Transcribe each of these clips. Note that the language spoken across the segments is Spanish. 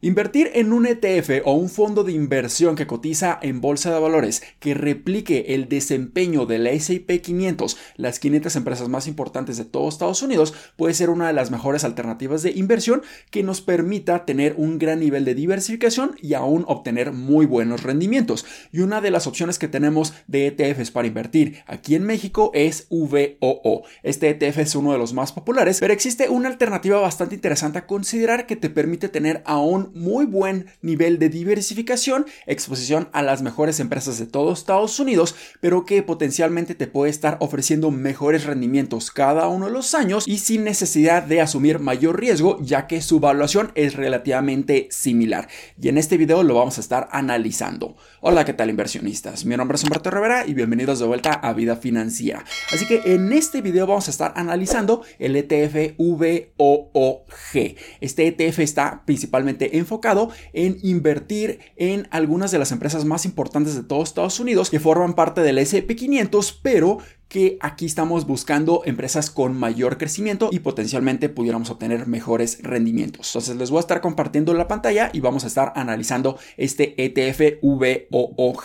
Invertir en un ETF o un fondo de inversión que cotiza en bolsa de valores que replique el desempeño de la S&P 500, las 500 empresas más importantes de todo Estados Unidos, puede ser una de las mejores alternativas de inversión que nos permita tener un gran nivel de diversificación y aún obtener muy buenos rendimientos. Y una de las opciones que tenemos de ETFs para invertir aquí en México es VOO. Este ETF es uno de los más populares, pero existe una alternativa bastante interesante a considerar que te permite tener aún muy buen nivel de diversificación, exposición a las mejores empresas de todo Estados Unidos, pero que potencialmente te puede estar ofreciendo mejores rendimientos cada uno de los años y sin necesidad de asumir mayor riesgo, ya que su valuación es relativamente similar. Y en este video lo vamos a estar analizando. Hola, ¿qué tal, inversionistas? Mi nombre es Humberto Rivera y bienvenidos de vuelta a Vida Financiera. Así que en este video vamos a estar analizando el ETF VOOG. Este ETF está principalmente enfocado en invertir en algunas de las empresas más importantes de todo Estados Unidos que forman parte del S&P 500, pero que aquí estamos buscando empresas con mayor crecimiento y potencialmente pudiéramos obtener mejores rendimientos. Entonces les voy a estar compartiendo la pantalla y vamos a estar analizando este ETF VOOG.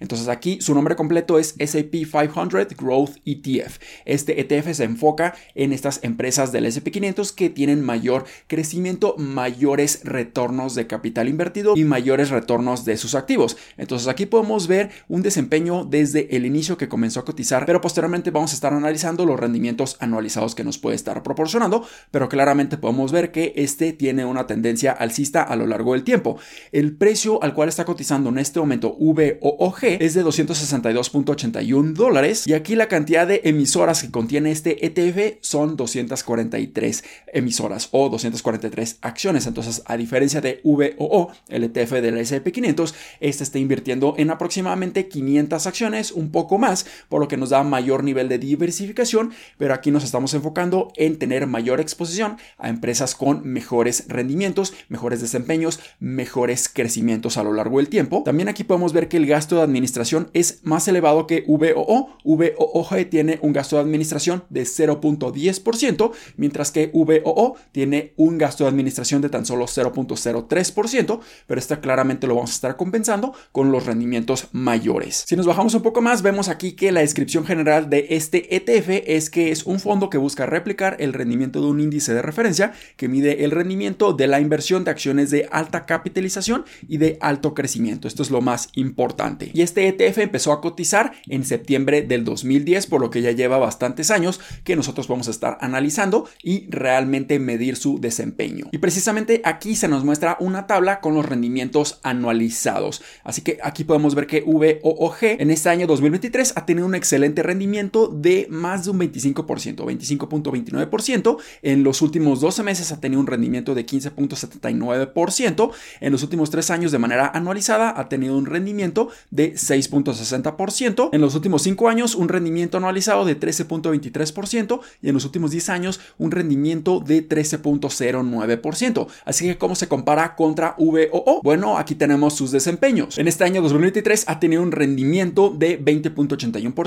Entonces aquí su nombre completo es S&P 500 Growth ETF. Este ETF se enfoca en estas empresas del S&P 500 que tienen mayor crecimiento, mayores retornos de capital invertido y mayores retornos de sus activos. Entonces aquí podemos ver un desempeño desde el inicio que comenzó a cotizar, pero posteriormente vamos a estar analizando los rendimientos anualizados que nos puede estar proporcionando, pero claramente podemos ver que este tiene una tendencia alcista a lo largo del tiempo. El precio al cual está cotizando en este momento VOOG es de $262.81 y aquí la cantidad de emisoras que contiene este ETF son 243 emisoras o 243 acciones. Entonces, a diferencia de VOO, el ETF del S&P 500, este está invirtiendo en aproximadamente 500 acciones, un poco más, por lo que nos da mayor nivel de diversificación, pero aquí nos estamos enfocando en tener mayor exposición a empresas con mejores rendimientos, mejores desempeños, mejores crecimientos a lo largo del tiempo. También aquí podemos ver que el gasto de administración es más elevado que VOO. VOOG tiene un gasto de administración de 0.10%, mientras que VOO tiene un gasto de administración de tan solo 0.03%, pero esta claramente lo vamos a estar compensando con los rendimientos mayores. Si nos bajamos un poco más, vemos aquí que la descripción general de este ETF es que es un fondo que busca replicar el rendimiento de un índice de referencia que mide el rendimiento de la inversión de acciones de alta capitalización y de alto crecimiento. Esto es lo más importante. Y este ETF empezó a cotizar en septiembre del 2010, por lo que ya lleva bastantes años que nosotros vamos a estar analizando y realmente medir su desempeño. Y precisamente aquí se nos muestra una tabla con los rendimientos anualizados. Así que aquí podemos ver que VOOG en este año 2023 ha tenido un excelente rendimiento de más de un 25%, 25.29%. En los últimos 12 meses ha tenido un rendimiento de 15.79%. En los últimos 3 años de manera anualizada ha tenido un rendimiento de 6.60%. En los últimos 5 años un rendimiento anualizado de 13.23% y en los últimos 10 años un rendimiento de 13.09%. Así que, ¿cómo se compara contra VOO? Bueno, aquí tenemos sus desempeños. En este año 2023 ha tenido un rendimiento de 20.81%.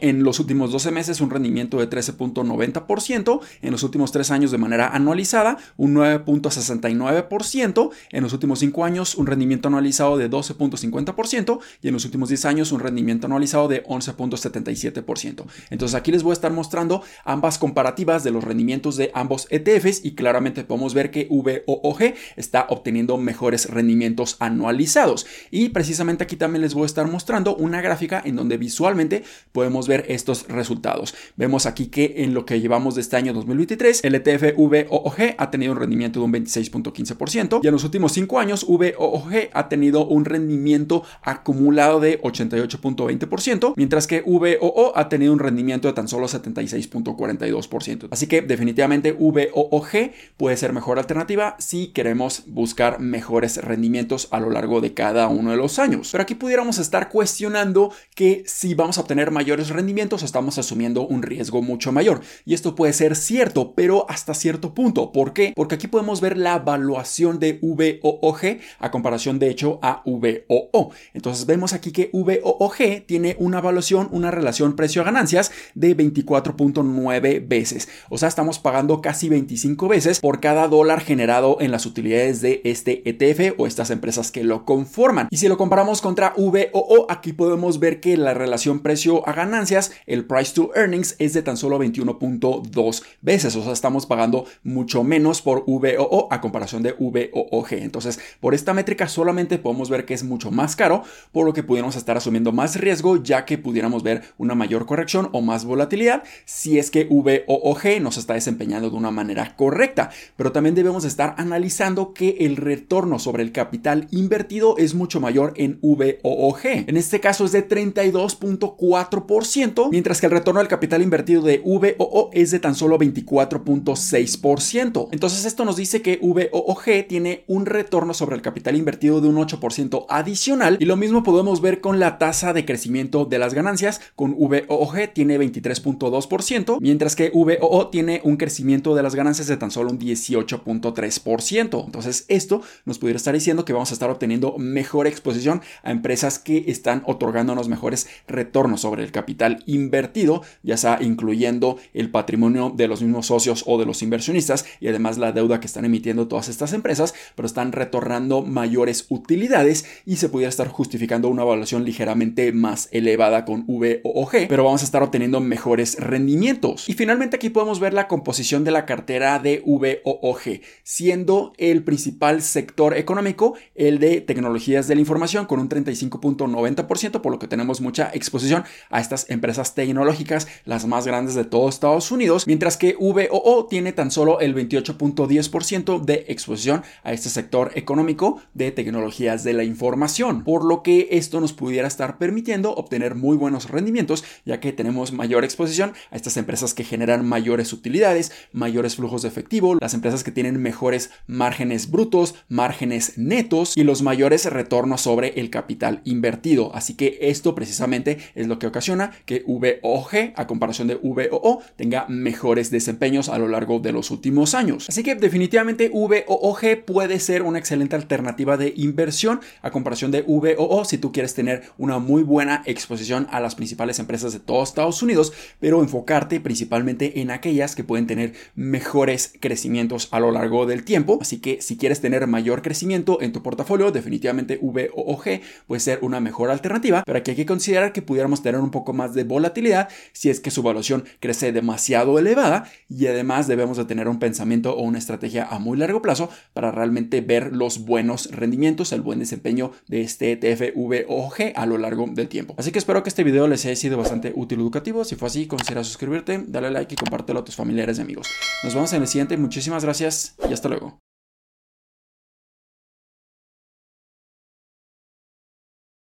En los últimos 12 meses un rendimiento de 13.90%, en los últimos 3 años de manera anualizada un 9.69%, en los últimos 5 años un rendimiento anualizado de 12.50% y en los últimos 10 años un rendimiento anualizado de 11.77%. Entonces aquí les voy a estar mostrando ambas comparativas de los rendimientos de ambos ETFs y claramente podemos ver que VOOG está obteniendo mejores rendimientos anualizados y precisamente aquí también les voy a estar mostrando una gráfica en donde visualmente podemos ver estos resultados. Vemos aquí que en lo que llevamos de este año 2023, el ETF VOOG ha tenido un rendimiento de un 26.15% y en los últimos 5 años VOOG ha tenido un rendimiento acumulado de 88.20%, mientras que VOO ha tenido un rendimiento de tan solo 76.42%. Así que definitivamente VOOG puede ser mejor alternativa si queremos buscar mejores rendimientos a lo largo de cada uno de los años. Pero aquí pudiéramos estar cuestionando que si vamos a obtener mayores rendimientos rendimientos estamos asumiendo un riesgo mucho mayor. Y esto puede ser cierto, pero hasta cierto punto. ¿Por qué? Porque aquí podemos ver la evaluación de VOOG a comparación de hecho a VOO. Entonces vemos aquí que VOOG tiene una evaluación, una relación precio-ganancias de 24.9 veces. O sea, estamos pagando casi 25 veces por cada dólar generado en las utilidades de este ETF o estas empresas que lo conforman. Y si lo comparamos contra VOO, aquí podemos ver que la relación precio a ganancias, el price to earnings, es de tan solo 21.2 veces. O sea, estamos pagando mucho menos por VOO a comparación de VOOG. Entonces, por esta métrica solamente podemos ver que es mucho más caro, por lo que pudiéramos estar asumiendo más riesgo, ya que pudiéramos ver una mayor corrección o más volatilidad si es que VOOG nos está desempeñando de una manera correcta. Pero también debemos estar analizando que el retorno sobre el capital invertido es mucho mayor en VOOG. En este caso es de 32.4%, mientras que el retorno del capital invertido de VOO es de tan solo 24.6%. Entonces esto nos dice que VOOG tiene un retorno sobre el capital invertido de un 8% adicional, y lo mismo podemos ver con la tasa de crecimiento de las ganancias. Con VOOG tiene 23.2%, mientras que VOO tiene un crecimiento de las ganancias de tan solo un 18.3%. Entonces esto nos pudiera estar diciendo que vamos a estar obteniendo mejor exposición a empresas que están otorgándonos mejores retornos sobre el capital invertido, ya sea incluyendo el patrimonio de los mismos socios o de los inversionistas y además la deuda que están emitiendo todas estas empresas, pero están retornando mayores utilidades y se pudiera estar justificando una evaluación ligeramente más elevada con VOOG, pero vamos a estar obteniendo mejores rendimientos. Y finalmente aquí podemos ver la composición de la cartera de VOOG, siendo el principal sector económico el de tecnologías de la información con un 35.90%, por lo que tenemos mucha exposición a estas empresas tecnológicas, las más grandes de todo Estados Unidos, mientras que VOO tiene tan solo el 28.10% de exposición a este sector económico de tecnologías de la información, por lo que esto nos pudiera estar permitiendo obtener muy buenos rendimientos, ya que tenemos mayor exposición a estas empresas que generan mayores utilidades, mayores flujos de efectivo, las empresas que tienen mejores márgenes brutos, márgenes netos y los mayores retornos sobre el capital invertido. Así que esto precisamente es lo que ocasiona que VOOG a comparación de VOO tenga mejores desempeños a lo largo de los últimos años. Así que definitivamente VOOG puede ser una excelente alternativa de inversión a comparación de VOO si tú quieres tener una muy buena exposición a las principales empresas de todo Estados Unidos, pero enfocarte principalmente en aquellas que pueden tener mejores crecimientos a lo largo del tiempo. Así que si quieres tener mayor crecimiento en tu portafolio, definitivamente VOOG puede ser una mejor alternativa, pero aquí hay que considerar que pudiéramos tener un poco más de volatilidad si es que su evaluación crece demasiado elevada, y además debemos de tener un pensamiento o una estrategia a muy largo plazo para realmente ver los buenos rendimientos, el buen desempeño de este ETF VOOG a lo largo del tiempo. Así que espero que este video les haya sido bastante útil y educativo. Si fue así, considera suscribirte, dale like y compártelo a tus familiares y amigos. Nos vemos en el siguiente. Muchísimas gracias y hasta luego.